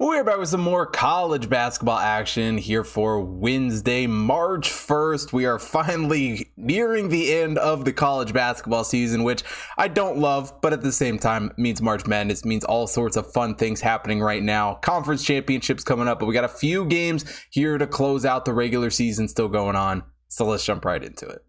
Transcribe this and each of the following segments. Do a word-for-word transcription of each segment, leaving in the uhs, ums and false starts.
We're back with some more college basketball action here for Wednesday, March first. We are finally nearing the end of the college basketball season, which I don't love, but at the same time means March Madness, means all sorts of fun things happening right now. Conference championships coming up, but we got a few games here to close out the regular season still going on. So let's jump right into it.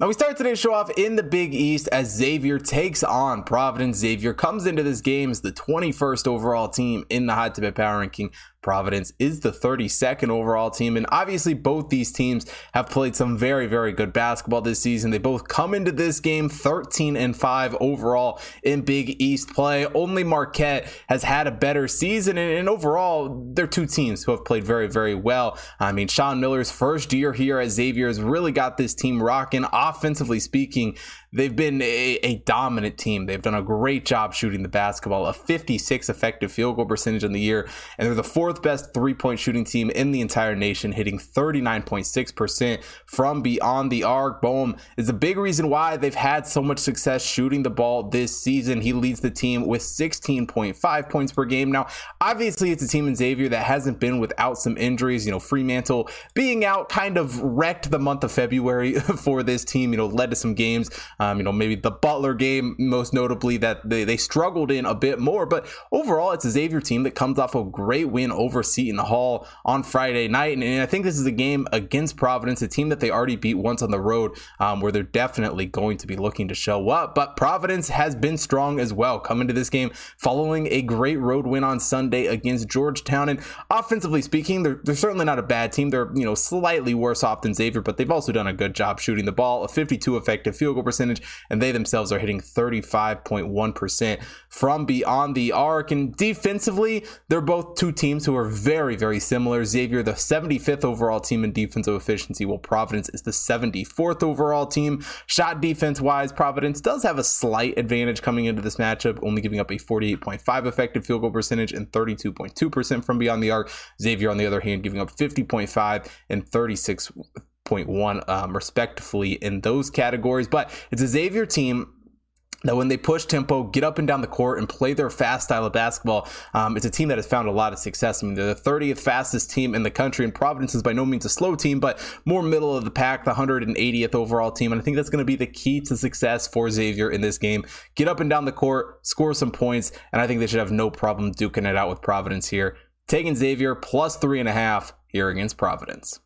Now we start today's show off in the Big East as Xavier takes on Providence. Xavier comes into this game as the twenty-first overall team in the Hot Tip Bet Power Ranking. Providence is the thirty-second overall team, and obviously both these teams have played some very, very good basketball this season. They both come into this game thirteen and five overall in Big East play. Only Marquette has had a better season, and, and overall, they're two teams who have played very, very well. I mean, Sean Miller's first year here at Xavier has really got this team rocking. Offensively speaking, they've been a, a dominant team. They've done a great job shooting the basketball, a fifty-six effective field goal percentage on the year, and they're the fourth best three-point shooting team in the entire nation, hitting thirty-nine point six percent from beyond the arc. Boehm is a big reason why they've had so much success shooting the ball this season. He leads the team with sixteen point five points per game. Now, obviously, it's a team in Xavier that hasn't been without some injuries. You know, Fremantle being out kind of wrecked the month of February for this team, you know, led to some games. Um, you know, maybe the Butler game, most notably, that they, they struggled in a bit more. But overall, it's a Xavier team that comes off a great win over Seton Hall on Friday night. And, and I think this is a game against Providence, a team that they already beat once on the road, um, where they're definitely going to be looking to show up. But Providence has been strong as well, coming to this game following a great road win on Sunday against Georgetown. And offensively speaking, they're, they're certainly not a bad team. They're, you know, slightly worse off than Xavier, but they've also done a good job shooting the ball, a fifty-two effective field goal percentage, and they themselves are hitting thirty-five point one percent from beyond the arc. And defensively, they're both two teams who are very, very similar. Xavier, the seventy-fifth overall team in defensive efficiency, while Providence is the seventy-fourth overall team. Shot defense-wise, Providence does have a slight advantage coming into this matchup, only giving up a forty-eight point five effective field goal percentage and thirty-two point two percent from beyond the arc. Xavier, on the other hand, giving up fifty point five and thirty-six point one um, respectively in those categories. But it's a Xavier team that when they push tempo, get up and down the court, and play their fast style of basketball, um, it's a team that has found a lot of success. I mean, they're the thirtieth fastest team in the country, and Providence is by no means a slow team, but more middle of the pack, the one hundred eightieth overall team, and I think that's going to be the key to success for Xavier in this game. Get up and down the court, score some points, and I think they should have no problem duking it out with Providence here. Taking Xavier plus three and a half here against Providence.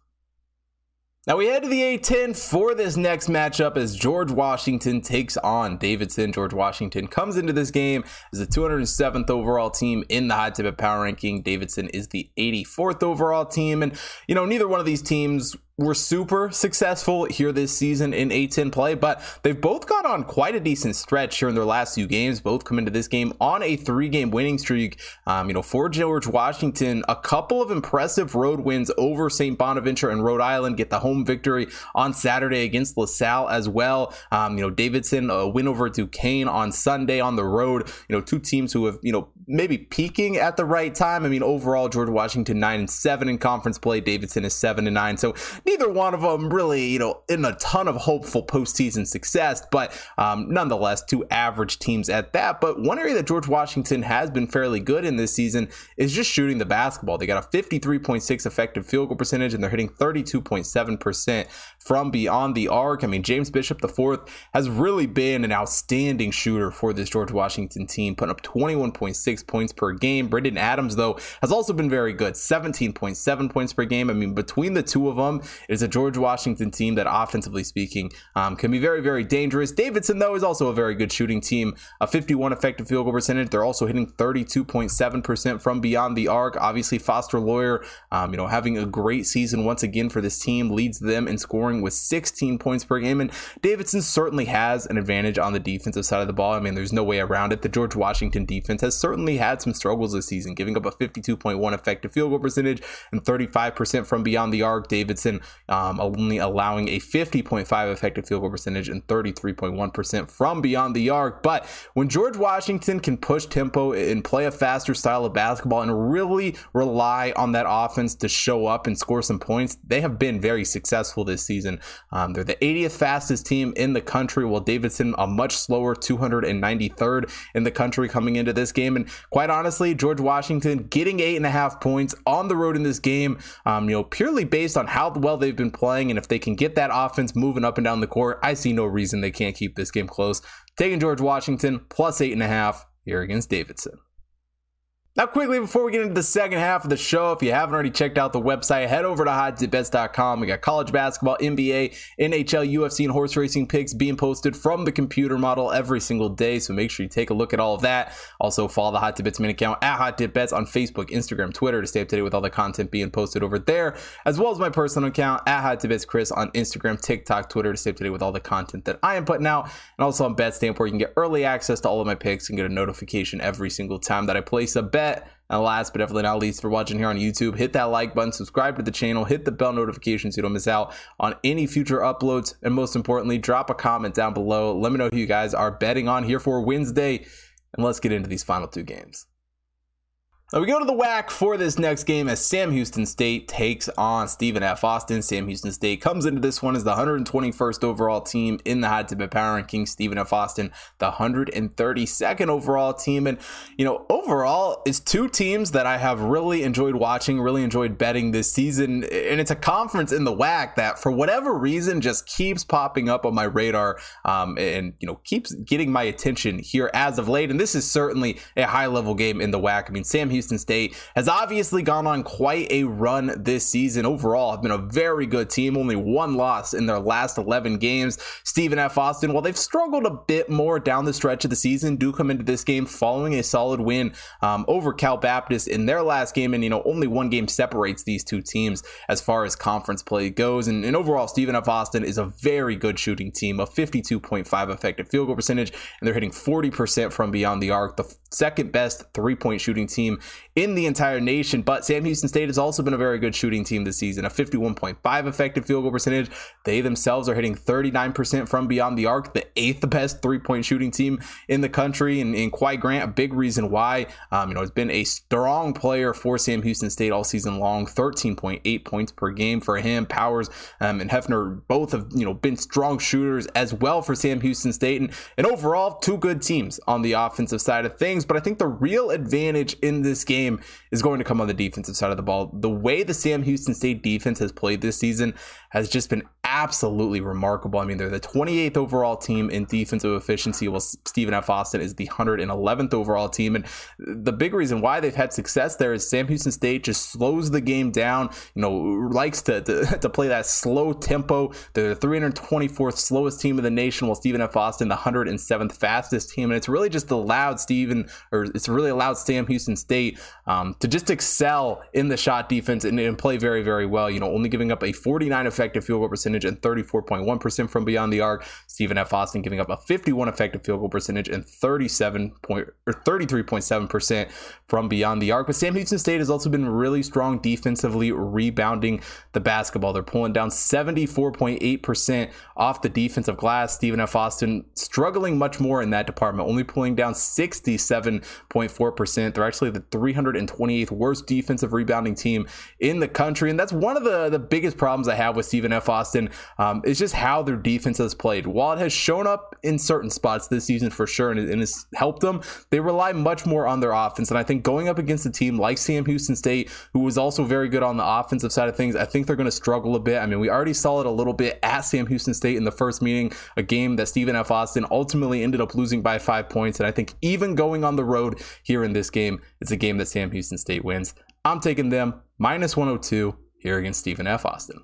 Now we head to the A ten for this next matchup as George Washington takes on Davidson. George Washington comes into this game as the two hundred seventh overall team in the Hot Tip Bet Power Ranking. Davidson is the eighty-fourth overall team. And, you know, neither one of these teams were super successful here this season in A ten play, but they've both gone on quite a decent stretch here in their last few games. Both come into this game on a three-game winning streak. Um, you know, for George Washington, a couple of impressive road wins over Saint Bonaventure and Rhode Island, get the home victory on Saturday against LaSalle as well. Um, you know, Davidson, a win over Duquesne on Sunday on the road. You know, two teams who have, you know, maybe peaking at the right time. I mean, overall, George Washington nine and seven in conference play. Davidson is seven and nine. So neither one of them really, you know, in a ton of hopeful postseason success, but um, nonetheless, two average teams at that. But one area that George Washington has been fairly good in this season is just shooting the basketball. They got a fifty-three point six effective field goal percentage, and they're hitting thirty-two point seven percent from beyond the arc. I mean, James Bishop the fourth has really been an outstanding shooter for this George Washington team, putting up twenty-one point six points per game. Brendan Adams, though, has also been very good, seventeen point seven points per game. I mean, between the two of them, it's a George Washington team that, offensively speaking, um, can be very, very dangerous. Davidson, though, is also a very good shooting team. A fifty-one effective field goal percentage. They're also hitting thirty-two point seven percent from beyond the arc. Obviously, Foster Lawyer, um, you know, having a great season once again for this team, leads them in scoring with sixteen points per game. And Davidson certainly has an advantage on the defensive side of the ball. I mean, there's no way around it. The George Washington defense has certainly had some struggles this season, giving up a fifty-two point one effective field goal percentage and thirty-five percent from beyond the arc. Davidson Um, only allowing a fifty point five effective field goal percentage and thirty-three point one percent from beyond the arc. But when George Washington can push tempo and play a faster style of basketball and really rely on that offense to show up and score some points, they have been very successful this season. Um, they're the eightieth fastest team in the country, while Davidson, a much slower two hundred ninety-third in the country coming into this game. And quite honestly, George Washington getting eight and a half points on the road in this game, um, you know, purely based on how well they've been playing. And if they can get that offense moving up and down the court, I see no reason they can't keep this game close. Taking George Washington plus eight and a half here against Davidson. Now, quickly, before we get into the second half of the show, if you haven't already checked out the website, head over to hot tip bets dot com. We got college basketball, N B A, N H L, U F C, and horse racing picks being posted from the computer model every single day, so make sure you take a look at all of that. Also, follow the Hot Tip Bets main account at Hot Tip Bets on Facebook, Instagram, Twitter to stay up to date with all the content being posted over there, as well as my personal account at Hot Tip Bets Chris on Instagram, TikTok, Twitter to stay up to date with all the content that I am putting out, and also on BetStamp where you can get early access to all of my picks and get a notification every single time that I place a bet. And last but definitely not least, for watching here on YouTube, hit that like button, subscribe to the channel, hit the bell notification so you don't miss out on any future uploads, and most importantly, drop a comment down below. Let me know who you guys are betting on here for Wednesday, and let's get into these final two games. Now we go to the W A C for this next game as Sam Houston State takes on Stephen F. Austin. Sam Houston State comes into this one as the one hundred twenty-first overall team in the Hot Tip Bet Power Rankings. Stephen F. Austin, the one hundred thirty-second overall team. And, you know, overall, it's two teams that I have really enjoyed watching, really enjoyed betting this season. And it's a conference in the W A C that, for whatever reason, just keeps popping up on my radar um, and, you know, keeps getting my attention here as of late. And this is certainly a high-level game in the W A C. I mean, Sam Houston Houston State has obviously gone on quite a run this season. Overall, have been a very good team. Only one loss in their last eleven games. Stephen F. Austin, while they've struggled a bit more down the stretch of the season, do come into this game following a solid win um, over Cal Baptist in their last game. And, you know, only one game separates these two teams as far as conference play goes. And, and overall, Stephen F. Austin is a very good shooting team, a fifty-two point five effective field goal percentage, and they're hitting forty percent from beyond the arc, the second best three-point shooting team in the entire nation. But Sam Houston State has also been a very good shooting team this season, a fifty-one point five effective field goal percentage. They themselves are hitting thirty-nine percent from beyond the arc, the eighth best three-point shooting team in the country. And, and Kwai Grant, a big reason why, um, you know, has been a strong player for Sam Houston State all season long, thirteen point eight points per game for him. Powers um, and Hefner both have, you know, been strong shooters as well for Sam Houston State. And, and overall, two good teams on the offensive side of things. But I think the real advantage in this game is going to come on the defensive side of the ball. The way the Sam Houston State defense has played this season has just been absolutely remarkable. I mean, they're the twenty-eighth overall team in defensive efficiency, while Stephen F. Austin is the one hundred eleventh overall team. And the big reason why they've had success there is Sam Houston State just slows the game down, you know, likes to, to, to play that slow tempo. They're the three hundred twenty-fourth slowest team in the nation, while Stephen F. Austin, the one hundred seventh fastest team. And it's really just allowed Stephen, or it's really allowed Sam Houston State um, to just excel in the shot defense and, and play very, very well, you know, only giving up a forty-nine effective field goal percentage and thirty-four point one percent from beyond the arc. Stephen F. Austin giving up a fifty-one effective field goal percentage and thirty-seven point or thirty-three point seven percent from beyond the arc. But Sam Houston State has also been really strong defensively rebounding the basketball. They're pulling down seventy-four point eight percent off the defensive glass. Stephen F. Austin struggling much more in that department, only pulling down sixty-seven point four percent. They're actually the three hundred twenty-eighth worst defensive rebounding team in the country. And that's one of the, the biggest problems I have with Stephen F. Austin um, is just how their defense has played. While it has shown up in certain spots this season for sure and, and has helped them, they rely much more on their offense. And I think going up against a team like Sam Houston State, who was also very good on the offensive side of things, I think they're going to struggle a bit. I mean, we already saw it a little bit at Sam Houston State in the first meeting, a game that Stephen F. Austin ultimately ended up losing by five points. And I think even going on the road here in this game, it's a game that Sam Houston State wins. I'm taking them minus one oh two here against Stephen F. Austin.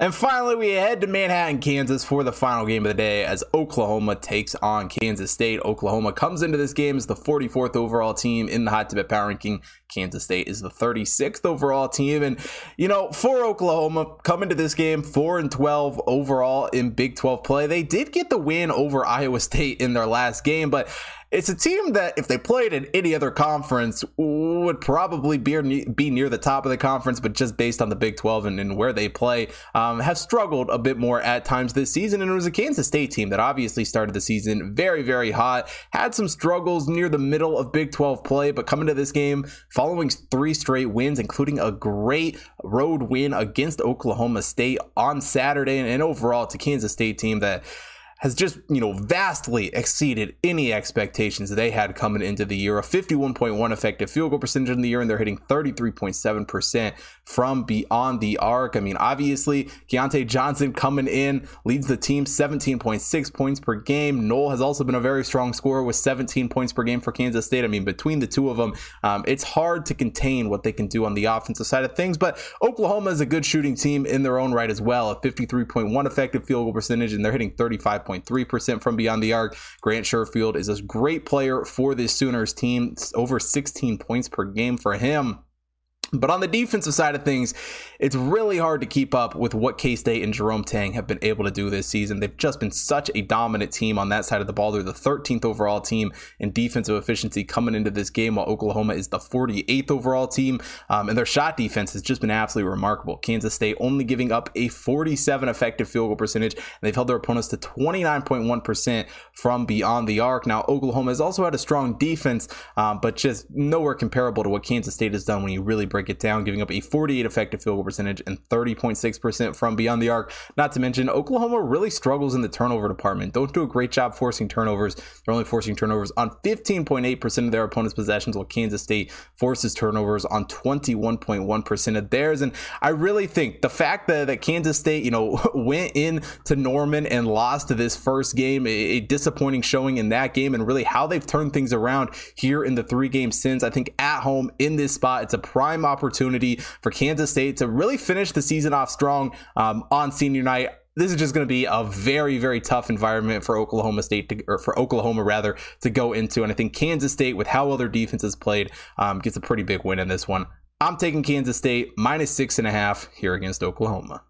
And finally, we head to Manhattan, Kansas for the final game of the day as Oklahoma takes on Kansas State. Oklahoma comes into this game as the forty-fourth overall team in the Hot Tip Bet Power Ranking. Kansas State is the thirty-sixth overall team. And, you know, for Oklahoma, coming to this game, four and twelve overall in Big twelve play. They did get the win over Iowa State in their last game, but it's a team that, if they played in any other conference, would probably be, be near the top of the conference, but just based on the Big twelve and, and where they play, um, have struggled a bit more at times this season. And it was a Kansas State team that obviously started the season very, very hot, had some struggles near the middle of Big twelve play, but coming to this game, following three straight wins, including a great road win against Oklahoma State on Saturday, and, and overall, it's a Kansas State team that has just, you know, vastly exceeded any expectations that they had coming into the year. A fifty-one point one effective field goal percentage in the year, and they're hitting thirty-three point seven percent from beyond the arc. I mean, obviously, Keontae Johnson coming in leads the team seventeen point six points per game. Noel has also been a very strong scorer with seventeen points per game for Kansas State. I mean, between the two of them, um, it's hard to contain what they can do on the offensive side of things. But Oklahoma is a good shooting team in their own right as well. A fifty-three point one effective field goal percentage, and they're hitting thirty-five point three percent from beyond the arc. Grant Sherfield is a great player for this Sooners team. It's over sixteen points per game for him. But on the defensive side of things, it's really hard to keep up with what K-State and Jerome Tang have been able to do this season. They've just been such a dominant team on that side of the ball. They're the thirteenth overall team in defensive efficiency coming into this game, while Oklahoma is the forty-eighth overall team. Um, and their shot defense has just been absolutely remarkable. Kansas State only giving up a forty-seven effective field goal percentage, and they've held their opponents to twenty-nine point one percent from beyond the arc. Now, Oklahoma has also had a strong defense, um, but just nowhere comparable to what Kansas State has done when you really break it down, giving up a forty-eight effective field goal percentage and thirty point six percent from beyond the arc. Not to mention, Oklahoma really struggles in the turnover department. Don't do a great job forcing turnovers. They're only forcing turnovers on fifteen point eight percent of their opponent's possessions, while Kansas State forces turnovers on twenty-one point one percent of theirs. And I really think the fact that, that Kansas State, you know, went in to Norman and lost to this first game, a, a disappointing showing in that game, and really how they've turned things around here in the three games since. I think at home in this spot, it's a prime opportunity for Kansas State to really finish the season off strong um, on senior night. This is just going to be a very, very tough environment for Oklahoma State to, or for Oklahoma rather, to go into. And I think Kansas State, with how well their defense has played, um, gets a pretty big win in this one. I'm taking Kansas State minus six and a half here against Oklahoma.